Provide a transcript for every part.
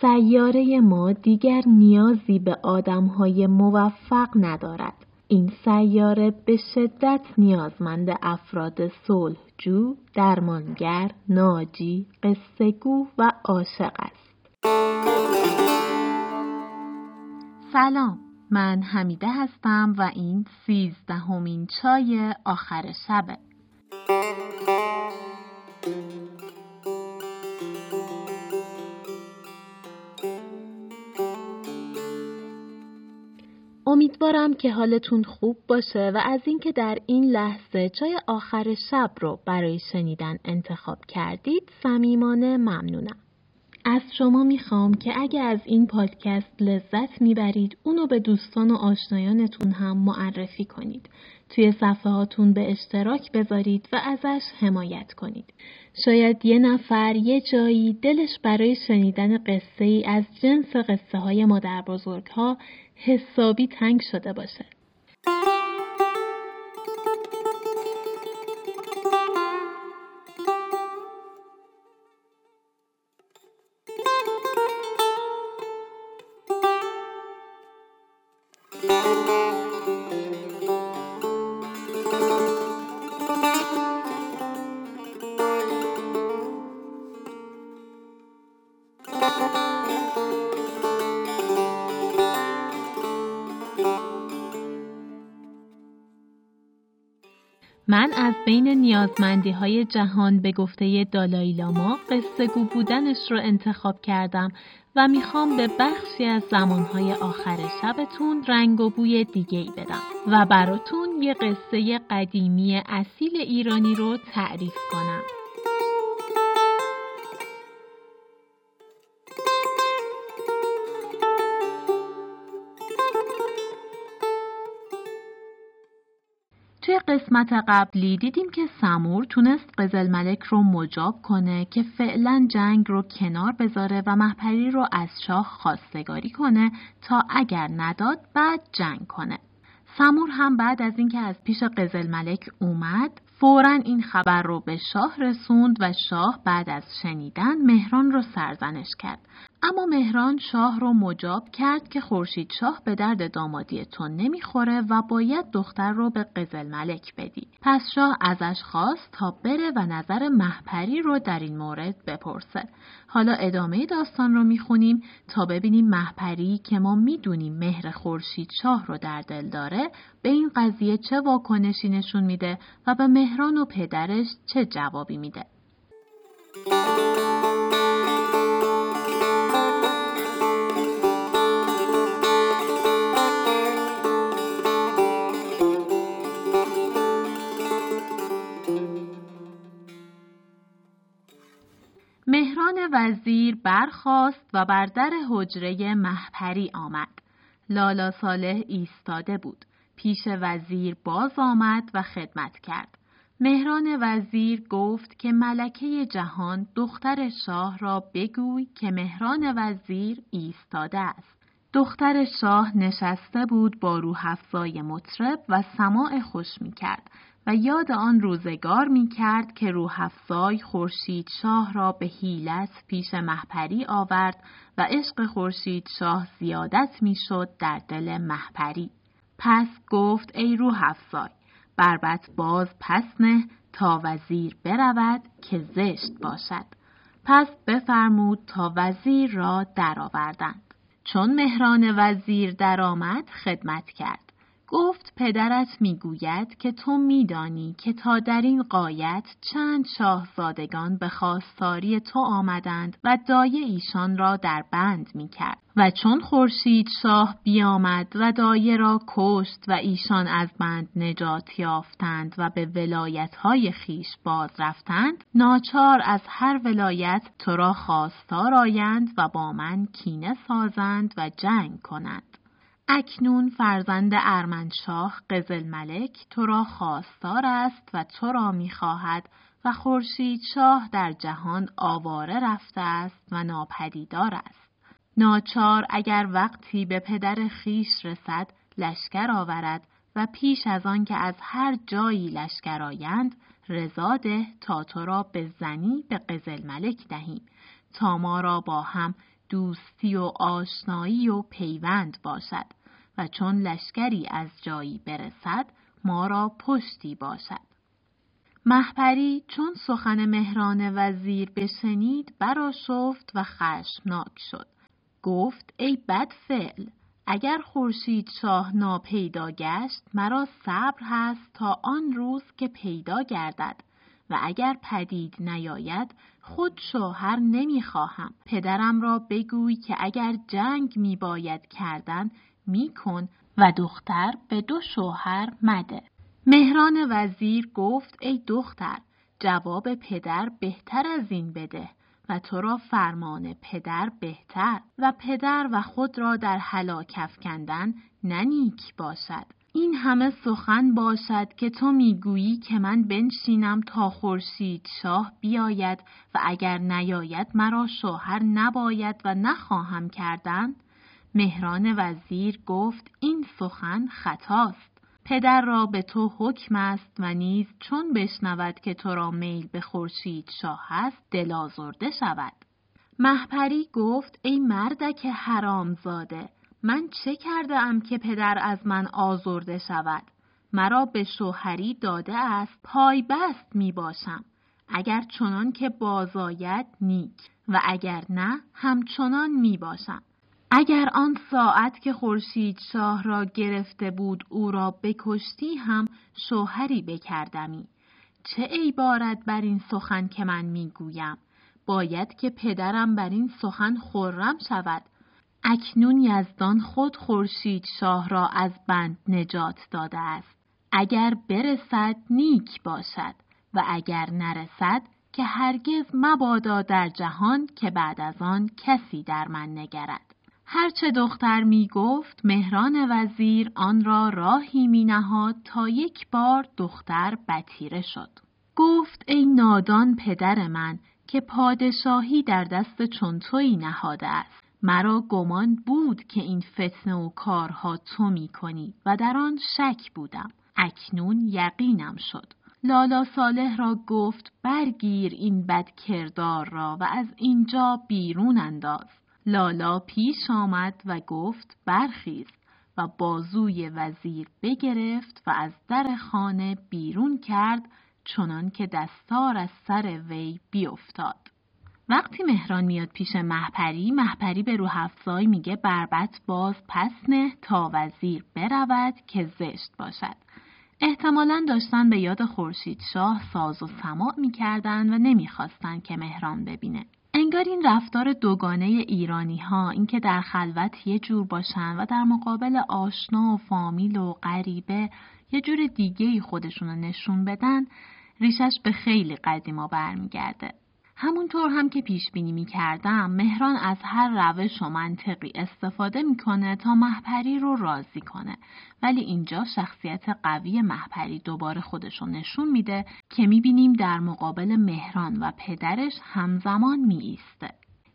سیاره ما دیگر نیازی به آدم‌های موفق ندارد. این سیاره به شدت نیازمند افراد صلحجو، درمانگر، ناجی، قصه‌گو و عاشق است. سلام، من حمیده هستم و این 13مین چای آخر شبه. امیدوارم که حالتون خوب باشه و از اینکه در این لحظه چای آخر شب رو برای شنیدن انتخاب کردید صمیمانه ممنونم. از شما میخوام که اگه از این پادکست لذت میبرید اونو به دوستان و آشنایانتون هم معرفی کنید. توی صفحاتون به اشتراک بذارید و ازش حمایت کنید. شاید یه نفر یه جایی دلش برای شنیدن قصه ای از جنس قصه های مادر بزرگ ها حسابی تنگ شده باشه. من از بین نیازمندی‌های جهان به گفته دالایی لاما قصه‌گو بودنش رو انتخاب کردم و میخوام به بخشی از زمانهای آخر شبتون رنگ و بوی دیگه‌ای بدم و براتون یه قصه قدیمی اصیل ایرانی رو تعریف کنم. توی قسمت قبلی دیدیم که سمور تونست قزلملک رو مجاب کنه که فعلا جنگ رو کنار بذاره و مهپری رو از شاه خواستگاری کنه تا اگر نداد بعد جنگ کنه. سمور هم بعد از اینکه از پیش قزلملک اومد فوراً این خبر رو به شاه رسوند و شاه بعد از شنیدن مهران رو سرزنش کرد. اما مهران شاه رو مجاب کرد که خورشید شاه به درد دامادی تو نمیخوره و باید دختر رو به قزلملک بدی. پس شاه ازش خواست تا بره و نظر مهپری رو در این مورد بپرسه. حالا ادامه داستان رو میخونیم تا ببینیم مهپری که ما میدونیم مهر خورشید شاه رو در دل داره به این قضیه چه واکنشی نشون میده و به مهران و پدرش چه جوابی میده. مهران وزیر برخاست و بر در حجره مهپری آمد. لالا صالح ایستاده بود. پیش وزیر باز آمد و خدمت کرد. مهران وزیر گفت که ملکه جهان دختر شاه را بگوی که مهران وزیر ایستاده است. دختر شاه نشسته بود با روحافزای مطرب و سماع خوش می کرد و یاد آن روزگار می کرد که روحافزای خورشید شاه را به حیلت پیش مهپری آورد و عشق خورشید شاه زیادت می شد در دل مهپری. پس گفت ای روحافزای بربط باز پس نه تا وزیر برود که زشت باشد. پس بفرمود تا وزیر را درآوردند. چون مهران وزیر درآمد خدمت کرد. گفت پدرت میگوید که تو میدانی که تا در این غایت چند شاهزادگان به خواستاری تو آمدند و دایه ایشان را در بند میکرد و چون خورشید شاه بیامد و دایه را کشت و ایشان از بند نجات یافتند و به ولایت‌های خیش باز رفتند، ناچار از هر ولایت تو را خواستار آیند و با من کینه سازند و جنگ کنند. اکنون فرزند ارمنشاه قزلملک تو را خواستار است و تو را می‌خواهد و خورشید شاه در جهان آواره رفته است و ناپدیدار است. ناچار اگر وقتی به پدر خیش رسد لشکر آورد و پیش از آن که از هر جایی لشکر آیند رضا ده تا تو را به زنی به قزلملک دهیم تا ما را با هم دوستی و آشنایی و پیوند باشد و چون لشکری از جایی برسد ما را پشتی باشد. مهپری چون سخن مهران وزیر بشنید برآشفت و خشمناک شد. گفت ای بدفعل، اگر خورشید شاه ناپیدا گشت مرا صبر هست تا آن روز که پیدا گردد و اگر پدید نیاید خود شوهر نمیخواهم. پدرم را بگوی که اگر جنگ میباید کردن میکن و دختر به دو شوهر مده. مهران وزیر گفت ای دختر، جواب پدر بهتر از این بده و تو را فرمان پدر بهتر و پدر و خود را در هلاک افکندن ننیک باشد. این همه سخن باشد که تو میگویی که من بنشینم تا خورشید شاه بیاید و اگر نیاید مرا شوهر نباید و نخواهم کردن؟ مهران وزیر گفت این سخن خطاست. پدر را به تو حکم است و نیز چون بشنود که تو را میل به خورشید شاه است دل آزرده شود. مهپری گفت ای مردک حرامزاده، من چه کرده ام که پدر از من آزرده شود؟ مرا به شوهری داده است، پای بست می باشم. اگر چنان که بازاید نیک و اگر نه همچنان می باشم. اگر آن ساعت که خورشید شاه را گرفته بود او را بکشتی هم شوهری بکردمی. چه عیبارت بر این سخن که من میگویم؟ باید که پدرم بر این سخن خرم شود. اکنون یزدان خود خورشید شاه را از بند نجات داده است. اگر برسد نیک باشد و اگر نرسد که هرگز مبادا در جهان که بعد از آن کسی در من نگرد. هرچه دختر می گفت مهران وزیر آن را راهی می نهاد تا یک بار دختر بتیره شد. گفت ای نادان پدر من که پادشاهی در دست چون تویی نهاده است. مرا گمان بود که این فتنه و کارها تو می کنی و در آن شک بودم. اکنون یقینم شد. لالا صالح را گفت برگیر این بد کردار را و از اینجا بیرون انداز. لالا پیش آمد و گفت برخیز و بازوی وزیر بگرفت و از در خانه بیرون کرد چنان که دستار از سر وی بیفتاد. وقتی مهران میاد پیش مهپری، مهپری به روحافزای میگه بربط باز پس نه تا وزیر برود که زشت باشد. احتمالاً داشتن به یاد خورشید شاه ساز و سماع میکردن و نمیخواستن که مهران ببینه. انگار این رفتار دوگانه ایرانی ها، این که در خلوت یه جور باشن و در مقابل آشنا و فامیل و غریبه یه جور دیگه خودشون رو نشون بدن، ریشش به خیلی قدیما برمیگرده. همونطور هم که پیش بینی میکردم مهران از هر روش و منطقی استفاده میکنه تا مهپری رو راضی کنه، ولی اینجا شخصیت قوی مهپری دوباره خودش رو نشون میده که میبینیم در مقابل مهران و پدرش همزمان میایسته.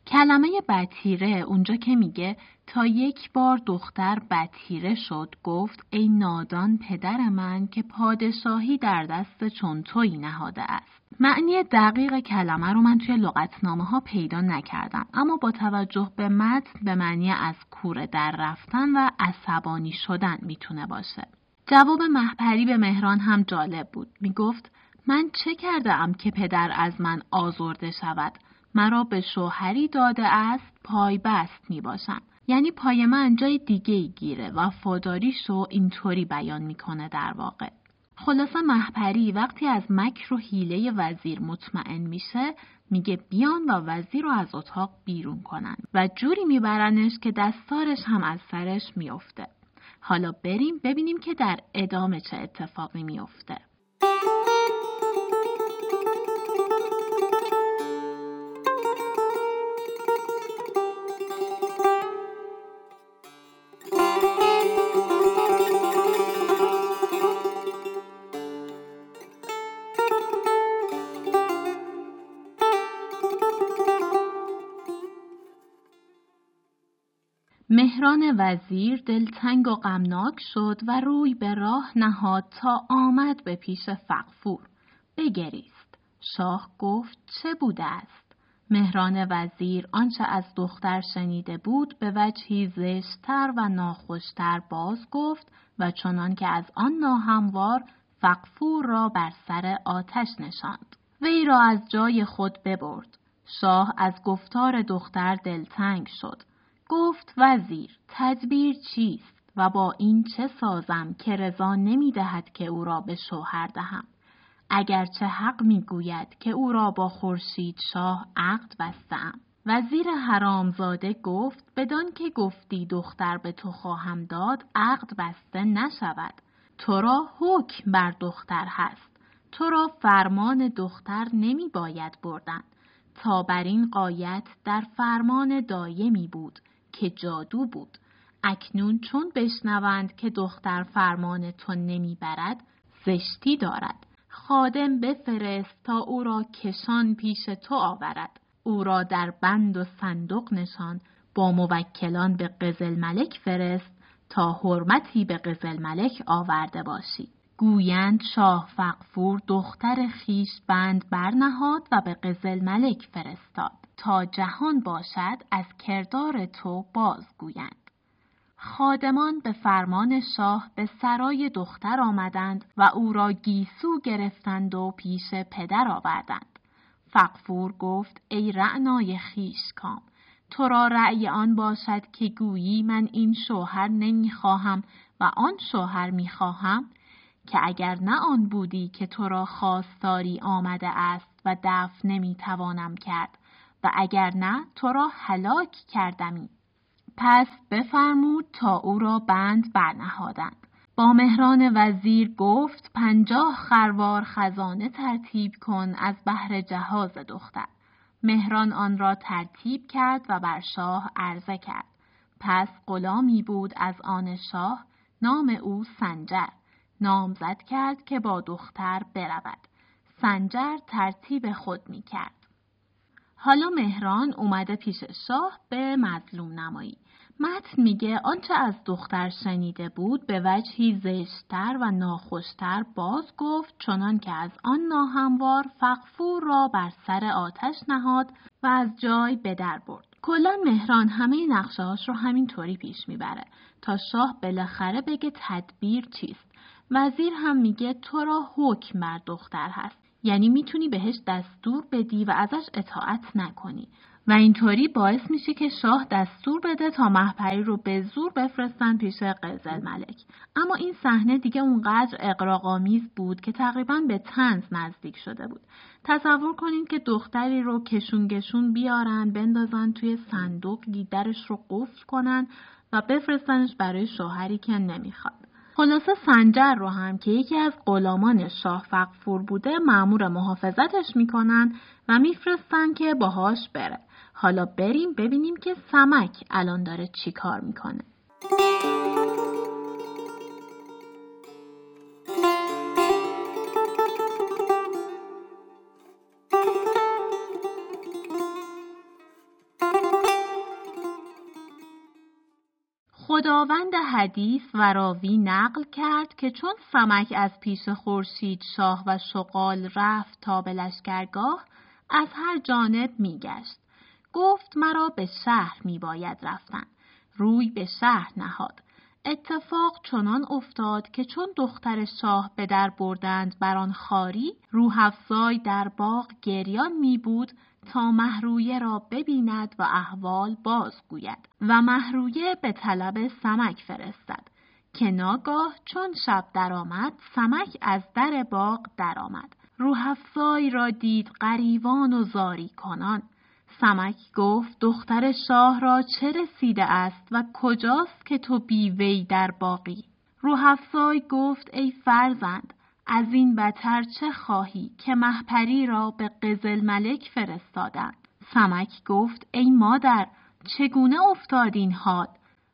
کلمه بتیره اونجا که میگه تا یک بار دختر بتیره شد، گفت ای نادان پدر من که پادشاهی در دست چون تویی نهاده است. معنی دقیق کلمه رو من توی لغتنامه ها پیدا نکردم، اما با توجه به متن به معنی از کوره در رفتن و عصبانی شدن میتونه باشه. جواب مهپری به مهران هم جالب بود. میگفت من چه کرده ام که پدر از من آزرده شود؟ مرا به شوهری داده است، پای بست می باشم. یعنی پای من جای دیگه‌ای گیره و وفاداریشو اینطوری بیان میکنه در واقع. خلاصه مهپری وقتی از مکر و حیله وزیر مطمئن میشه میگه بیان و وزیر رو از اتاق بیرون کنن و جوری میبرنش که دستارش هم از سرش میفته. حالا بریم ببینیم که در ادامه چه اتفاقی میفته. مهران وزیر دلتنگ و غمناک شد و روی به راه نهاد تا آمد به پیش فغفور. بگریست. شاه گفت چه بوده است؟ مهران وزیر آنچه از دختر شنیده بود به وجهی زشت‌تر و ناخوشتر باز گفت و چنان که از آن ناهموار فغفور را بر سر آتش نشاند. وی را از جای خود ببرد. شاه از گفتار دختر دلتنگ شد. گفت وزیر تدبیر چیست و با این چه سازم که رضا نمی دهد که او را به شوهر دهم؟ اگرچه حق می گوید که او را با خورشید شاه عقد بستم. وزیر حرامزاده گفت بدان که گفتی دختر به تو خواهم داد عقد بسته نشود. تو را حکم بر دختر هست. تو را فرمان دختر نمی باید بردن. تا بر این غایت در فرمان دایمی بود که جادو بود. اکنون چون بشنوند که دختر فرمان تو نمی برد زشتی دارد. خادم بفرست تا او را کشان پیش تو آورد. او را در بند و صندوق نشان، با موکلان به قزلملک فرست تا حرمتی به قزلملک آورده باشی. گویند شاه فغفور دختر خیش بند برنهاد و به قزلملک فرستاد تا جهان باشد از کردار تو بازگویند. خادمان به فرمان شاه به سرای دختر آمدند و او را گیسو گرفتند و پیش پدر آوردند. فغفور گفت ای رعنای خیش کام، تو را رأی آن باشد که گویی من این شوهر نمیخواهم و آن شوهر میخواهم، که اگر نه آن بودی که تو را خواستاری آمده است و دفع نمیتوانم کرد و اگر نه تو را هلاک کردمی. پس بفرمود تا او را بند برنهادند. با مهران وزیر گفت 50 خروار خزانه ترتیب کن از بهر جهاز دختر. مهران آن را ترتیب کرد و بر شاه عرضه کرد. پس غلامی بود از آن شاه، نام او سنجر، نامزد کرد که با دختر برود. سنجر ترتیب خود می کرد. حالا مهران اومده پیش شاه به مظلوم نمایی. متن میگه آنچه از دختر شنیده بود به وجهی زشتر و ناخوشتر باز گفت، چنان که از آن ناهموار فغفور را بر سر آتش نهاد و از جای بدر برد. کلان مهران همه نقشه‌هاش رو همین طوری پیش میبره تا شاه بالاخره بگه تدبیر چیست. وزیر هم میگه تو را حکم بر دختر هست، یعنی میتونی بهش دستور بدی و ازش اطاعت نکنی و اینطوری باعث میشه که شاه دستور بده تا مهپری رو به زور بفرستن پیش قزلملک. اما این صحنه دیگه اونقدر اغراق‌آمیز بود که تقریبا به طنز نزدیک شده بود. تصور کنین که دختری رو کشونگشون بیارن، بندازن توی صندوق، گیدرش رو قفل کنن و بفرستنش برای شوهری که نمیخواد. خلاصه سنجر رو هم که یکی از غلامان شاه فغفور بوده مأمور محافظتش میکنن و میفرستن که باهاش بره. حالا بریم ببینیم که سمک الان داره چی کار میکنه. خداوند حدیث و راوی نقل کرد که چون سمک از پیش خورشید شاه و شغال رفت تا به لشکرگاه، از هر جانب میگشت. گفت مرا به شهر میباید رفتن. روی به شهر نهاد. اتفاق چنان افتاد که چون دختر شاه به در بردند بران خاری، روحافزای در باغ گریان می بود تا مهرویه را ببیند و احوال بازگوید و مهرویه به طلب سمک فرستد که ناگاه چون شب درآمد سمک از در باغ درآمد. روحافزای را دید غریوان و زاری کنان. سمک گفت دختر شاه را چه رسیده است و کجاست که تو بی وی در باقی؟ روحافزای گفت ای فرزند، از این بتر چه خواهی که مهپری را به قزلملک فرستادند. سمک گفت ای مادر، چگونه افتاد این حال؟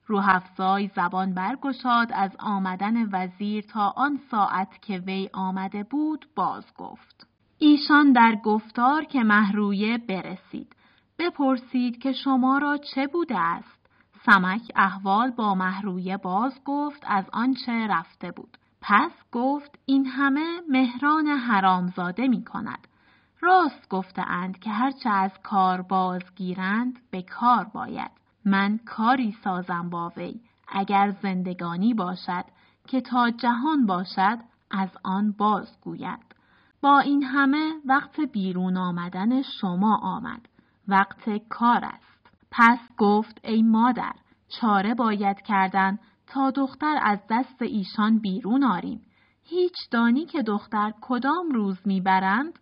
روحافزای زبان برگشاد از آمدن وزیر تا آن ساعت که وی آمده بود باز گفت. ایشان در گفتار که مهرویه برسید، بپرسید که شما را چه بوده است؟ سمک احوال با مهرویه باز گفت از آنچه رفته بود. پس گفت این همه مهران حرامزاده می کند. راست گفتند که هرچه از کار بازگیرند به کار باید. من کاری سازم با وی، اگر زندگانی باشد که تا جهان باشد از آن بازگوید. با این همه وقت بیرون آمدن شما آمد، وقت کار است. پس گفت ای مادر، چاره باید کردن تا دختر از دست ایشان بیرون آریم. هیچ دانی که دختر کدام روز میبرند؟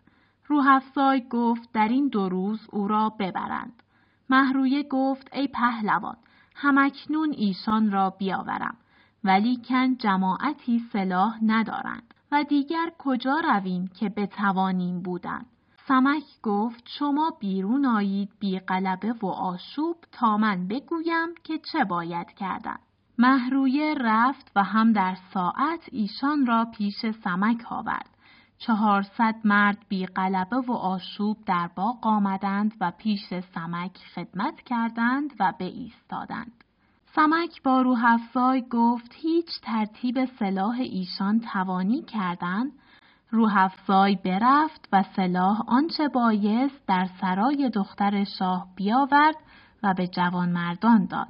روحافزای گفت در این 2 روز او را ببرند. مهرویه گفت ای پهلوان، همکنون ایشان را بیاورم، ولیکن جماعتی سلاح ندارند و دیگر کجا رویم که بتوانیم بودن. سمک گفت شما بیرون آیید بی قلبه و آشوب تا من بگویم که چه باید کردن. مهرویه رفت و هم در ساعت ایشان را پیش سمک آورد. 400 مرد بی قلبه و آشوب در باغ آمدند و پیش سمک خدمت کردند و به ایستادند. سمک با روحافزای گفت هیچ ترتیب سلاح ایشان توانی کردند. روحافزای برفت و سلاح آنچه بایست در سرای دختر شاه بیاورد و به جوانمردان داد.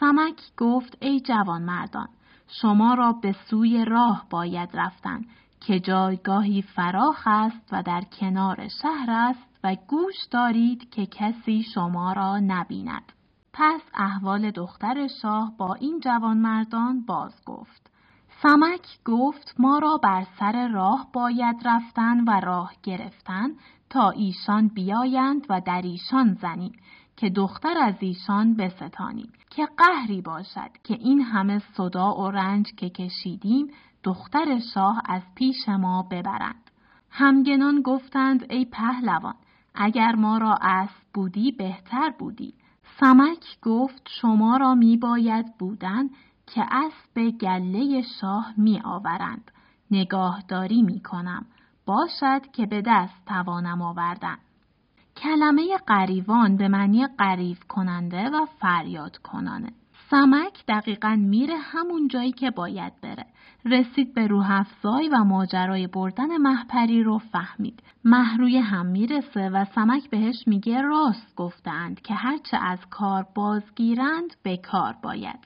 سمک گفت ای جوانمردان، شما را به سوی راه باید رفتن که جایگاهی فراخ است و در کنار شهر است و گوش دارید که کسی شما را نبیند. پس احوال دختر شاه با این جوانمردان باز گفت. سمک گفت ما را بر سر راه باید رفتن و راه گرفتن تا ایشان بیایند و در ایشان زنیم که دختر از ایشان بستانیم، که قهری باشد که این همه صدا و رنج که کشیدیم دختر شاه از پیش ما ببرند. همگنان گفتند ای پهلوان، اگر ما را اسب بودی بهتر بودی. سمک گفت شما را می باید بودن که اسب گله شاه می آورند. نگاهداری می کنم. باشد که به دست توانم آوردن. کلمه غریوان به معنی غریو کننده و فریاد کنانه. سمک دقیقاً میره همون جایی که باید بره. رسید به روحافزای و ماجرای بردن مهپری رو فهمید. مهروی هم میرسه و سمک بهش میگه راست گفتند که هرچه از کار بازگیرند به کار باید.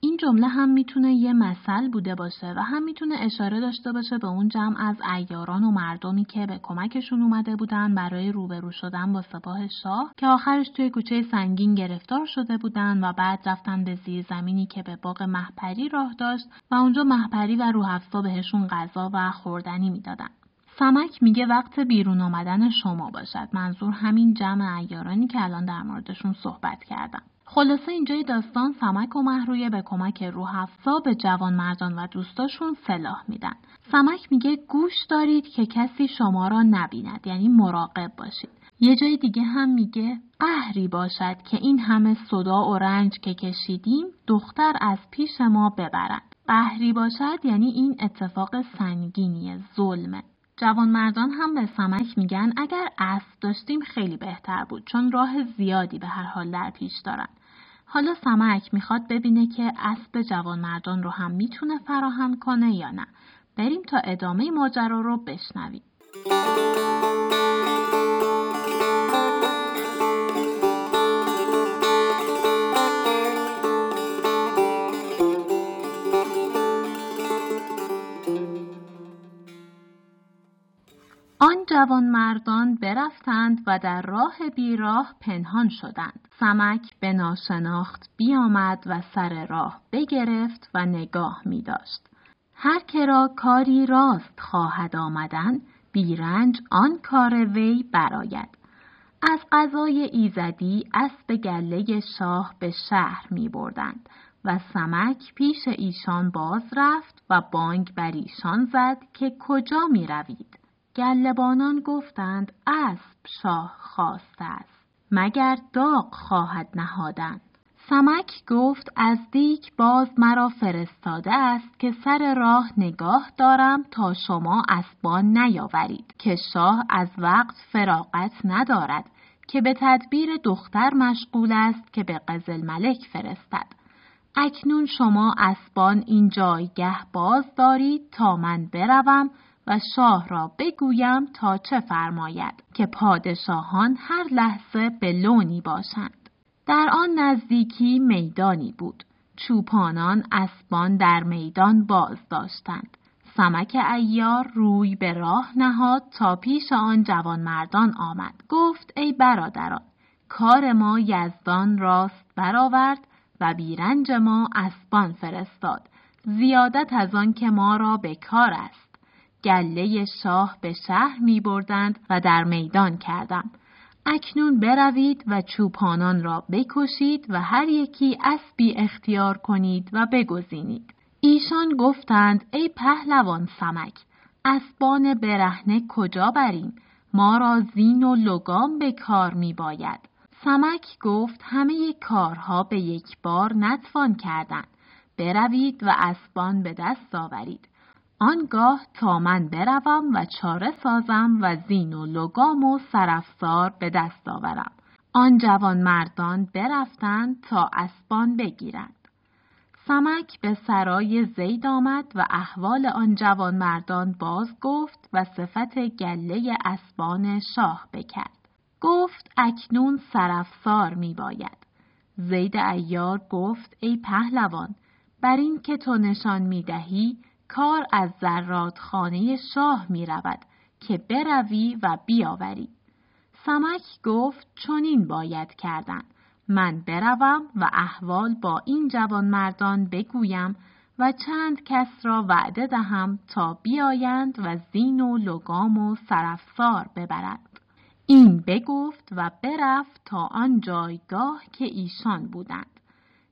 این جمله هم میتونه یه مثل بوده باشه و هم میتونه اشاره داشته باشه به اون جمع از عیاران و مردمی که به کمکشون اومده بودن برای روبرو شدن با سپاه شاه که آخرش توی کوچه سنگین گرفتار شده بودن و بعد رفتن به زیر زمینی که به باغ مهپری راه داشت و اونجا مهپری و روحافزا بهشون غذا و خوردنی میدادن. سمک میگه وقت بیرون آمدن شما باشد. منظور همین جمع عیارانی که الان در موردشون صحبت کردم. خلاصه اینجای داستان سمک و مهرویه به کمک روحافزا به جوانمردان و دوستاشون سلاح میدن. سمک میگه گوش دارید که کسی شما را نبیند، یعنی مراقب باشید. یه جای دیگه هم میگه قهری باشد که این همه صدا و رنج که کشیدیم دختر از پیش ما ببرند. قهری باشد یعنی این اتفاق سنگینیه، ظلمه. جوانمردان هم به سمک میگن اگر اسب داشتیم خیلی بهتر بود، چون راه زیادی به هر حال در پیش دارن. حالا سمک میخواد ببینه که اسب جوانمردان رو هم میتونه فراهم کنه یا نه. بریم تا ادامه ماجرا رو بشنویم. آن جوانمردان برفتند و در راه بیراه پنهان شدند. سمک به ناشناخت بیامد و سر راه بگرفت و نگاه می داشت. هر که را کاری راست خواهد آمدن، بیرنج آن کار وی براید. از قضای ایزدی اسب گله شاه به شهر می بردند و سمک پیش ایشان باز رفت و بانگ بر ایشان زد که کجا می روید؟ گلبانان گفتند اسب شاه خواسته است، مگر داغ خواهد نهادن. سمک گفت از دیک باز مرا فرستاده است که سر راه نگاه دارم تا شما اسبان نیاورید که شاه از وقت فراغت ندارد که به تدبیر دختر مشغول است که به قزلملک فرستد. اکنون شما اسبان این جایگه باز دارید تا من بروم و شاه را بگویم تا چه فرماید که پادشاهان هر لحظه به لونی باشند. در آن نزدیکی میدانی بود. چوپانان اسبان در میدان باز داشتند. سمک عیار روی به راه نهاد تا پیش آن جوانمردان آمد. گفت ای برادران، کار ما یزدان راست برآورد و بیرنج ما اسبان فرستاد، زیادت از آن که ما را به کار است. گله شاه به شهر می بردند و در میدان کردم. اکنون بروید و چوپانان را بکشید و هر یکی اسبی اختیار کنید و بگزینید. ایشان گفتند ای پهلوان سمک، اسبان برهنه کجا بریم؟ ما را زین و لگام به کار می باید. سمک گفت همه کارها به یک بار نتوان کردن. بروید و اسبان به دست آورید. آنگاه تا من بروم و چاره سازم و زین و لگام و سرفسار به دست آورم. آن جوان مردان برفتند تا اسبان بگیرند. سمک به سرای زید آمد و احوال آن جوان مردان باز گفت و صفت گله اسبان شاه بکرد. گفت اکنون سرفسار می باید. زید عیار گفت ای پهلوان، بر این که تو نشان می دهی کار از زرادخانه شاه می رود که بروی و بیاوری. سمک گفت چنین باید کردن. من بروم و احوال با این جوانمردان بگویم و چند کس را وعده دهم تا بیایند و زین و لگام و سرفسار ببرند. این بگفت و برفت تا آن جایگاه که ایشان بودند.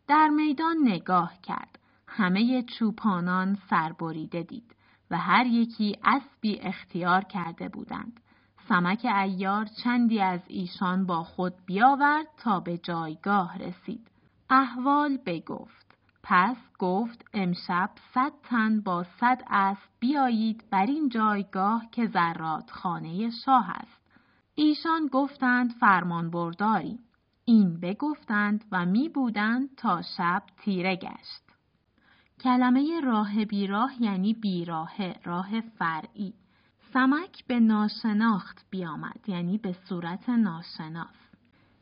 در میدان نگاه کرد. همه چوپانان سربریده دید و هر یکی اسبی اختیار کرده بودند. سمک عیار چندی از ایشان با خود بیاورد تا به جایگاه رسید. احوال بگفت. پس گفت امشب 100 تن با 100 اسب بیایید بر این جایگاه که زرادخانه شاه است. ایشان گفتند فرمان برداری. این بگفتند و می بودند تا شب تیره گشت. کلمه راه بیراه یعنی بیراهه، راه فرعی. سمک به ناشناخت بیامد، یعنی به صورت ناشناس.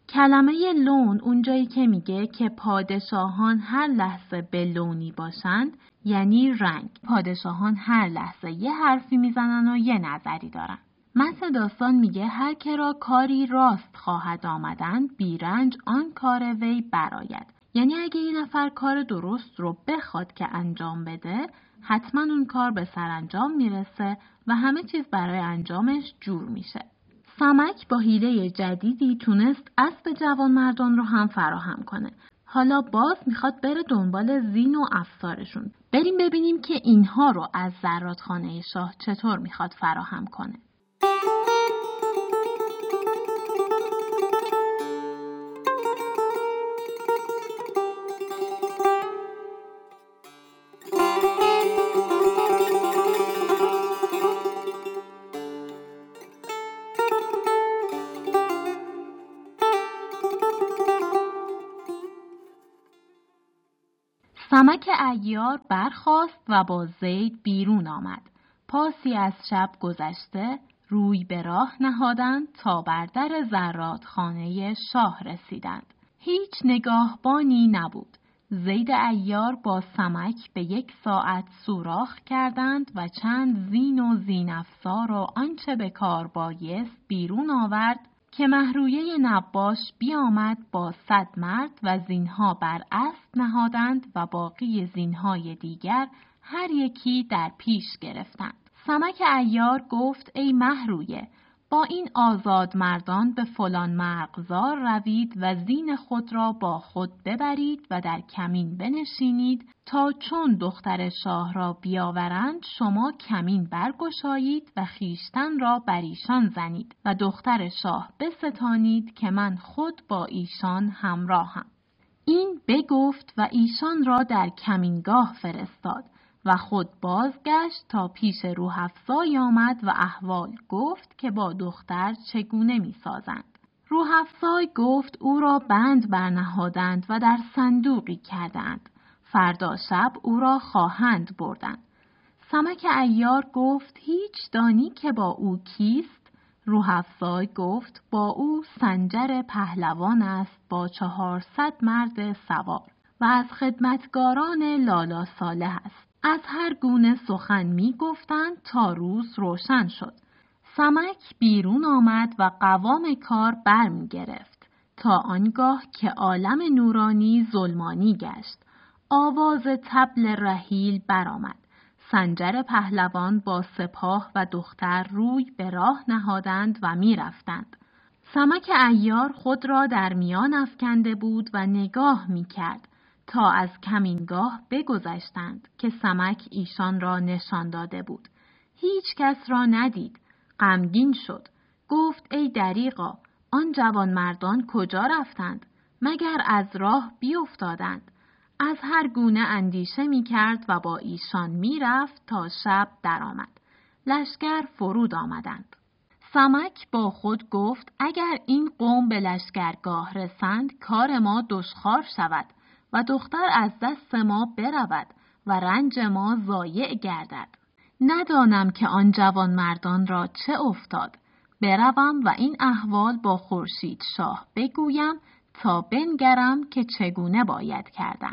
کلمه لون اونجایی که میگه که پادشاهان هر لحظه به لونی باشند یعنی رنگ. پادشاهان هر لحظه یه حرفی میزنن و یه نظری دارن. متن داستان میگه هر که را کاری راست خواهد آمدن بیرنج آن کار وی براید. یعنی اگه یه نفر کار درست رو بخواد که انجام بده، حتما اون کار به سرانجام میرسه و همه چیز برای انجامش جور میشه. سمک با حیله جدیدی تونست اسب جوانمردان رو هم فراهم کنه. حالا باز میخواد بره دنبال زین و افسارشون. بریم ببینیم که اینها رو از زرادخانه شاه چطور میخواد فراهم کنه. سمک عیار برخاست و با زید بیرون آمد. پاسی از شب گذشته روی به راه نهادند تا بر در زرادخانه شاه رسیدند. هیچ نگاهبانی نبود. زید عیار با سمک به 1 ساعت سوراخ کردند و چند زین و زین افسار و آنچه به کار بایست بیرون آورد که مهرویه نباش بیامد با 100 مرد و زینها بر اسب نهادند و باقی زینهای دیگر هر یکی در پیش گرفتند. سمک عیار گفت ای مهرویه، با این آزاد مردان به فلان مرغزار روید و زین خود را با خود ببرید و در کمین بنشینید تا چون دختر شاه را بیاورند شما کمین برگشایید و خیشتن را بر ایشان زنید و دختر شاه بستانید که من خود با ایشان همراهم. این بگفت و ایشان را در کمینگاه فرستاد و خود بازگشت تا پیش روحافزای آمد و احوال گفت که با دختر چگونه می سازند. روحافزای گفت او را بند برنهادند و در صندوقی کردند. فردا شب او را خواهند بردند. سمک عیار گفت هیچ دانی که با او کیست؟ روحافزای گفت با او سنجر پهلوان است با 400 مرد سوار و از خدمتگاران لالا صالح است. از هر گونه سخن می گفتند تا روز روشن شد. سمک بیرون آمد و قوام کار برمی گرفت تا آنگاه که عالم نورانی ظلمانی گشت. آواز طبل رحیل برآمد. سنجر پهلوان با سپاه و دختر روی به راه نهادند و می رفتند. سمک عیار خود را در میان افکنده بود و نگاه می کرد تا از کمینگاه بگذشتند که سمک ایشان را نشان داده بود. هیچ کس را ندید. غمگین شد. گفت ای دریغا، آن جوانمردان کجا رفتند؟ مگر از راه بیفتادند؟ از هر گونه اندیشه می کرد و با ایشان می رفت تا شب درآمد. لشکر فرود آمدند. سمک با خود گفت اگر این قوم به لشکرگاه رسند کار ما دشخوار شود و دختر از دست ما برود و رنج ما ضایع گردد. ندانم که آن جوانمردان را چه افتاد. بروم و این احوال با خورشید شاه بگویم تا بنگرم که چگونه باید کردن.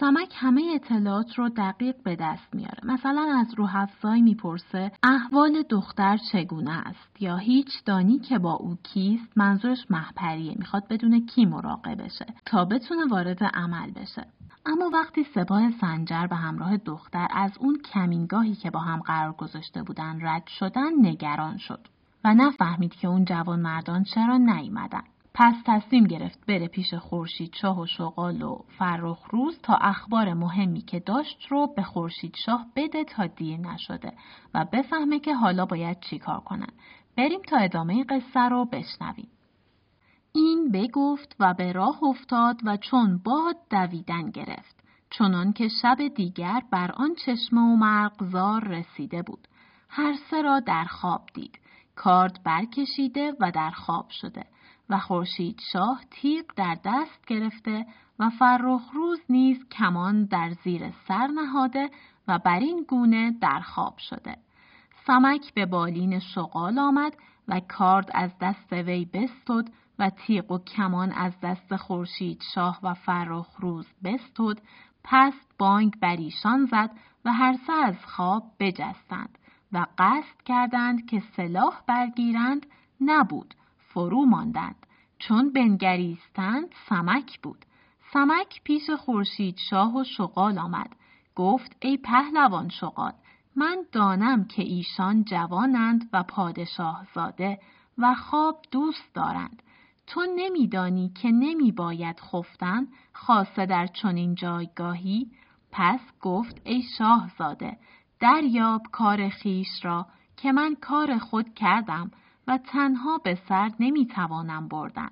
سمک همه اطلاعات رو دقیق به دست میاره. مثلا از روحافزای میپرسه احوال دختر چگونه است، یا هیچ دانی که با او کیست، منظورش مهپریه، میخواد بدونه کی مراقبشه تا بتونه وارد عمل بشه. اما وقتی سپاه سنجر به همراه دختر از اون کمینگاهی که با هم قرار گذاشته بودن رد شدن، نگران شد و نفهمید که اون جوانمردان چرا نیامدن. پس تصمیم گرفت بره پیش خورشید شاه و شغال و فرخ روز تا اخبار مهمی که داشت رو به خورشید شاه بده تا دیر نشده و بفهمه که حالا باید چی کار کنن. بریم تا ادامه قصه رو بشنویم. این بگفت و به راه افتاد و چون باد دویدن گرفت، چنان که شب دیگر بر آن چشمه و مرغزار رسیده بود. هر سه را در خواب دید، کارد برکشیده و در خواب شده و خورشید شاه تیغ در دست گرفته و فرخ روز نیز کمان در زیر سر نهاده و بر این گونه در خواب شده. سمک به بالین شغال آمد و کارد از دست وی بستد و تیغ و کمان از دست خورشید شاه و فرخ روز بستد. پس بانگ بر ایشان زد و هر سه از خواب بجستند و قصد کردند که سلاح برگیرند، نبود، فرو ماندند. چون بنگریستند سمک بود. سمک پیش خورشید شاه و شغال آمد. گفت ای پهلوان شغال، من دانم که ایشان جوانند و پادشاه زاده و خواب دوست دارند. تو نمیدانی که نمی باید خفتن، خاصه در چنین جایگاهی؟ پس گفت ای شاه زاده، دریاب کار خیش را که من کار خود کردم و تنها به سر نمیتوانم بردن.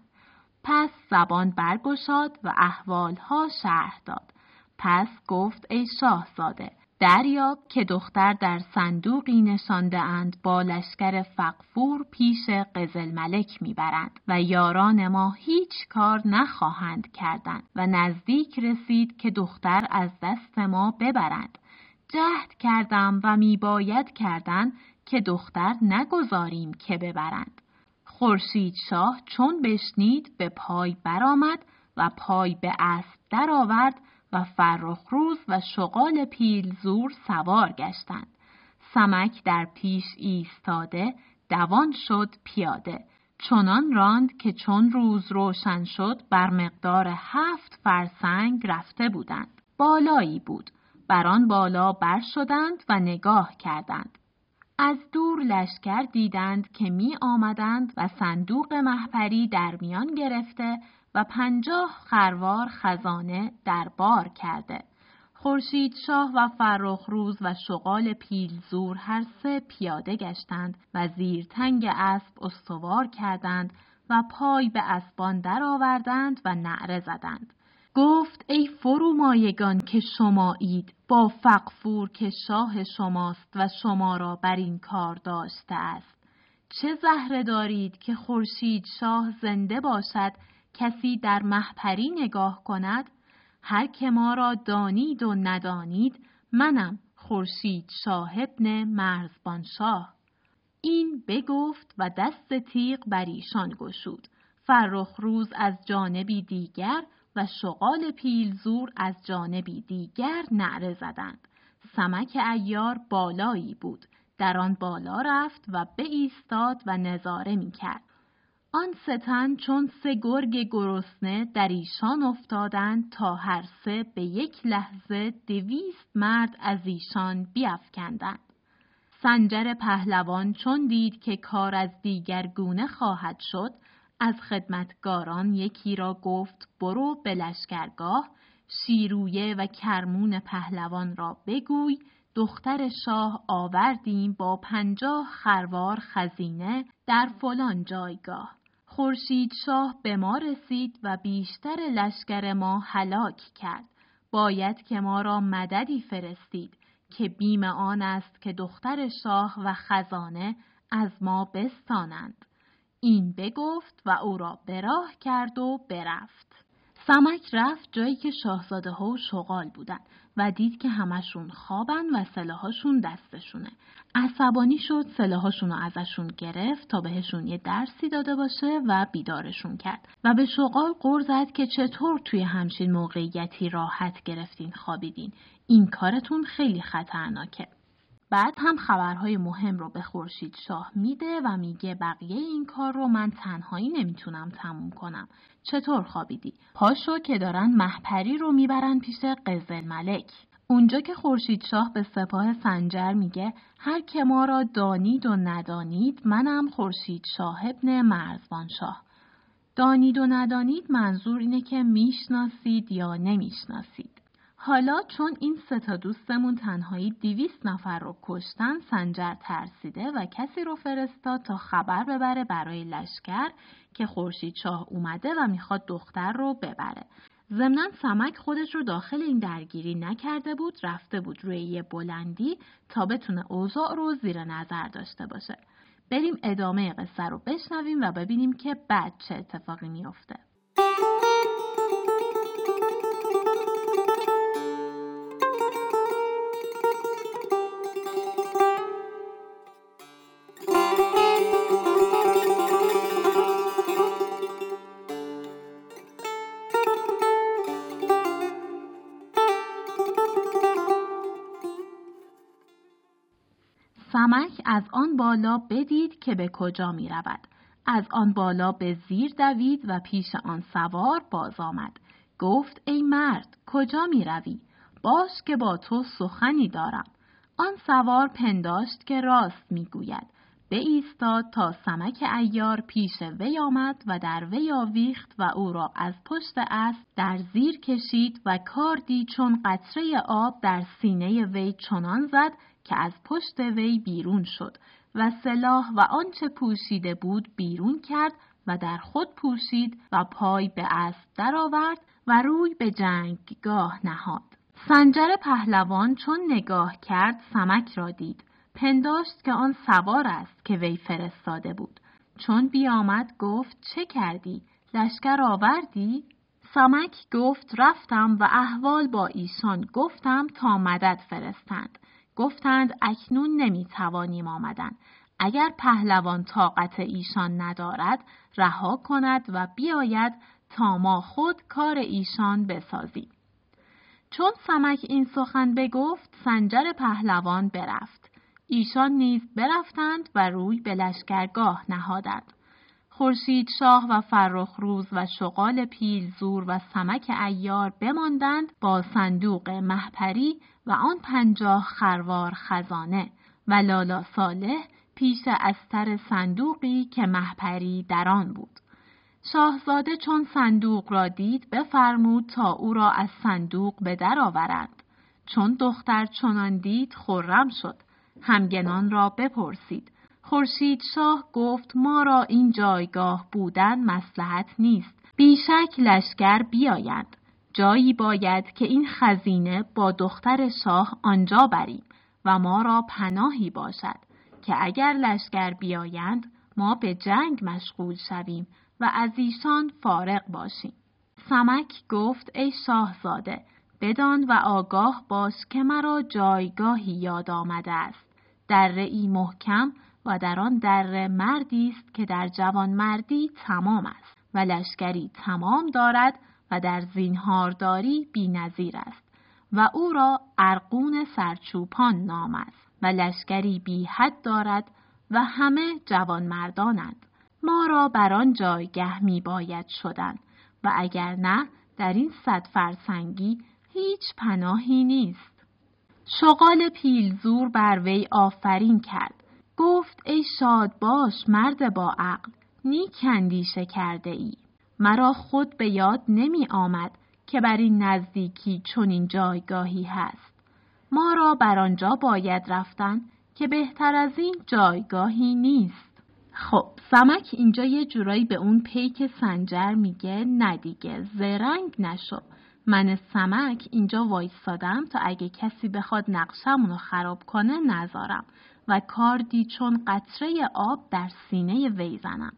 پس زبان برگشاد و احوالها شرح داد. پس گفت ای شاهزاده، دریاب که دختر در صندوقی نشانده اند با لشکر فغفور پیش قزلملک میبرند و یاران ما هیچ کار نخواهند کردن و نزدیک رسید که دختر از دست ما ببرند. جهد کردم و میباید کردن که دختر نگذاریم که ببرند. خورشید شاه چون بشنید به پای برآمد و پای به اسب در آورد و فرخ روز و شغال پیلزور سوار گشتند. سمک در پیش ایستاده دوان شد پیاده. چنان راند که چون روز روشن شد بر مقدار 7 فرسنگ رفته بودند. بالایی بود. بر آن بالا بر شدند و نگاه کردند. از دور لشکر دیدند که می آمدند و صندوق مهپری در میان گرفته و 50 خروار خزانه در بار کرده. خورشید شاه و فرخ روز و شغال پیلزور هر سه پیاده گشتند و زیر تنگ اسب استوار کردند و پای به اسبان در آوردند و نعره زدند. گفت ای فرومایگان که شما اید، با فغفور که شاه شماست و شما را بر این کار داشته است. چه زهره دارید که خورشید شاه زنده باشد کسی در مهپری نگاه کند؟ هر که ما را دانید و ندانید منم خورشید شاه ابن مرزبان شاه. این بگفت و دست تیغ بر ایشان گشود. فرخ روز از جانبی دیگر و شغال پیلزور از جانبی دیگر نعره زدند. سمک عیار بالایی بود، در آن بالا رفت و بایستاد و نظاره می کرد. آن سه تن چون سه گرگ گرسنه در ایشان افتادند تا هر سه به یک لحظه 200 مرد از ایشان بیفکندند. سنجر پهلوان چون دید که کار از دیگر گونه خواهد شد، از خدمتگاران یکی را گفت برو به لشکرگاه، شیرویه و کرمون پهلوان را بگوی دختر شاه آوردیم با 50 خروار خزینه در فلان جایگاه. خورشید شاه به ما رسید و بیشتر لشکر ما هلاک کرد. باید که ما را مددی فرستید که بیم آن است که دختر شاه و خزانه از ما بستانند. این بگفت و او را به راه کرد و برفت. سمک رفت جایی که شاهزاده ها و شغال بودن و دید که همشون خوابن و سلاحاشون دستشونه. عصبانی شد، سلاحاشون رو ازشون گرفت تا بهشون یه درسی داده باشه و بیدارشون کرد و به شغال غر زد که چطور توی همچین موقعیتی راحت گرفتین خوابیدین، این کارتون خیلی خطرناکه. بعد هم خبرهای مهم رو به خورشید شاه میده و میگه بقیه این کار رو من تنهایی نمیتونم تموم کنم. چطور خوابیدی؟ پاشو که دارن مهپری رو میبرن پیش قزلملک. اونجا که خورشید شاه به سپاه سنجر میگه هر که ما را دانید و ندانید، منم خورشید شاه ابن مرزبان شاه. دانید و ندانید منظور اینه که میشناسید یا نمیشناسید. حالا چون این 3 تا دوستمون تنهایی 200 نفر رو کشتن، سنجر ترسیده و کسی رو فرستاد تا خبر ببره برای لشکر که خورشید شاه اومده و میخواد دختر رو ببره. ضمناً سمک خودش رو داخل این درگیری نکرده بود، رفته بود روی یه بلندی تا بتونه اوضاع رو زیر نظر داشته باشه. بریم ادامه قصه رو بشنویم و ببینیم که بعد چه اتفاقی میفته. سمک از آن بالا بدید که به کجا می رود. از آن بالا به زیر دوید و پیش آن سوار باز آمد. گفت ای مرد کجا می روی؟ باش که با تو سخنی دارم. آن سوار پنداشت که راست می گوید. به ایستاد تا سمک عیار پیش وی آمد و در وی آویخت و او را از پشت اسب در زیر کشید و کاردی چون قطره آب در سینه وی چنان زد که از پشت وی بیرون شد و سلاح و آنچه پوشیده بود بیرون کرد و در خود پوشید و پای به اسب درآورد و روی به جنگگاه نهاد. سنجر پهلوان چون نگاه کرد سمک را دید، پنداشت که آن سوار است که وی فرستاده بود. چون بیامد گفت چه کردی؟ لشکر آوردی؟ سمک گفت رفتم و احوال با ایشان گفتم تا مدد فرستند. گفتند اکنون نمیتوانیم آمدن. اگر پهلوان طاقت ایشان ندارد رها کند و بیاید تا ما خود کار ایشان بسازیم. چون سمک این سخن بگفت سنجر پهلوان برفت. ایشان نیز برفتند و روی به لشکرگاه نهادند. خورشید شاه و فرخ روز و شغال پیلزور و سمک عیار بماندند با صندوق مهپری و آن 50 خروار خزانه و لالا صالح پیش استر صندوقی که مهپری در آن بود. شاهزاده چون صندوق را دید بفرمود تا او را از صندوق به در آورند. چون دختر چنان دید خرم شد، همگنان را بپرسید. خورشید شاه گفت ما را این جایگاه بودن مصلحت نیست، بیشک لشکر بیایند. جایی باید که این خزینه با دختر شاه آنجا بریم و ما را پناهی باشد که اگر لشکر بیایند ما به جنگ مشغول شویم و از ایشان فارغ باشیم. سمک گفت ای شاهزاده بدان و آگاه باش که مرا جایگاهی یاد آمده است. دره‌ای محکم و در آن دره مردی است که در جوانمردی تمام است و لشکری تمام دارد و در زینهارداری بی‌نظیر است و او را ارغون سرچوبان نام است و لشکری بی حد دارد و همه جوانمردانند. ما را بر آن جایگه می باید شدن و اگر نه در این 100 فرسنگی هیچ پناهی نیست. شغال پیلزور بر وی آفرین کرد. گفت ای شاد باش مرد با عقل، نیک اندیشه کرده ای. مرا خود به یاد نمی آمد که بر این نزدیکی چنین جایگاهی هست. ما را بر آنجا باید رفتن که بهتر از این جایگاهی نیست. خب سمک اینجا یه جورایی به اون پیک سنجر میگه نه دیگه زرنگ نشو. من سمک اینجا وایستادم تا اگه کسی بخواد نقشمونو خراب کنه نذارم و کاردی چون قطره آب در سینه وی زنم.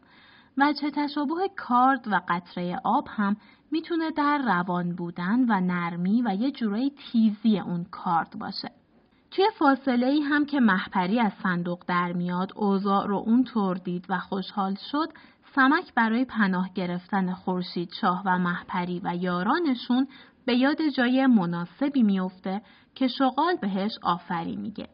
وجه تشابه کارد و قطره آب هم میتونه در روان بودن و نرمی و یه جورایی تیزی اون کارد باشه. توی فاصله‌ای هم که مهپری از صندوق در میاد اوضاع رو اونطور دید و خوشحال شد، سمک برای پناه گرفتن خورشید شاه و مهپری و یارانشون به یاد جای مناسبی میفته که شغال بهش آفرین میگه.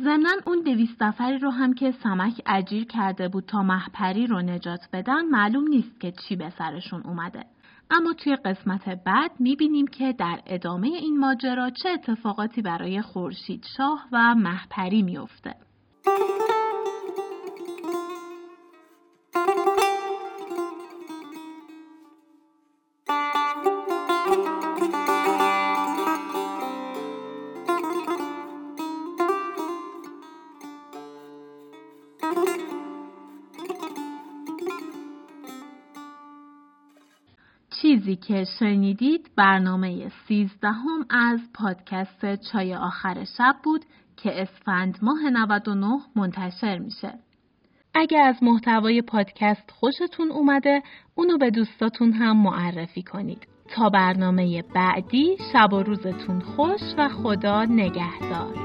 ضمناً اون 200 نفری رو هم که سمک اجیر کرده بود تا مهپری رو نجات بدن معلوم نیست که چی به سرشون اومده. اما توی قسمت بعد میبینیم که در ادامه این ماجرا چه اتفاقاتی برای خورشید شاه و مهپری میفته. چیزی که شنیدید برنامه 13 از پادکست چای آخر شب بود که اسفند ماه 99 منتشر میشه. اگه از محتوای پادکست خوشتون اومده اونو به دوستاتون هم معرفی کنید. تا برنامه بعدی شب و روزتون خوش و خدا نگهدار.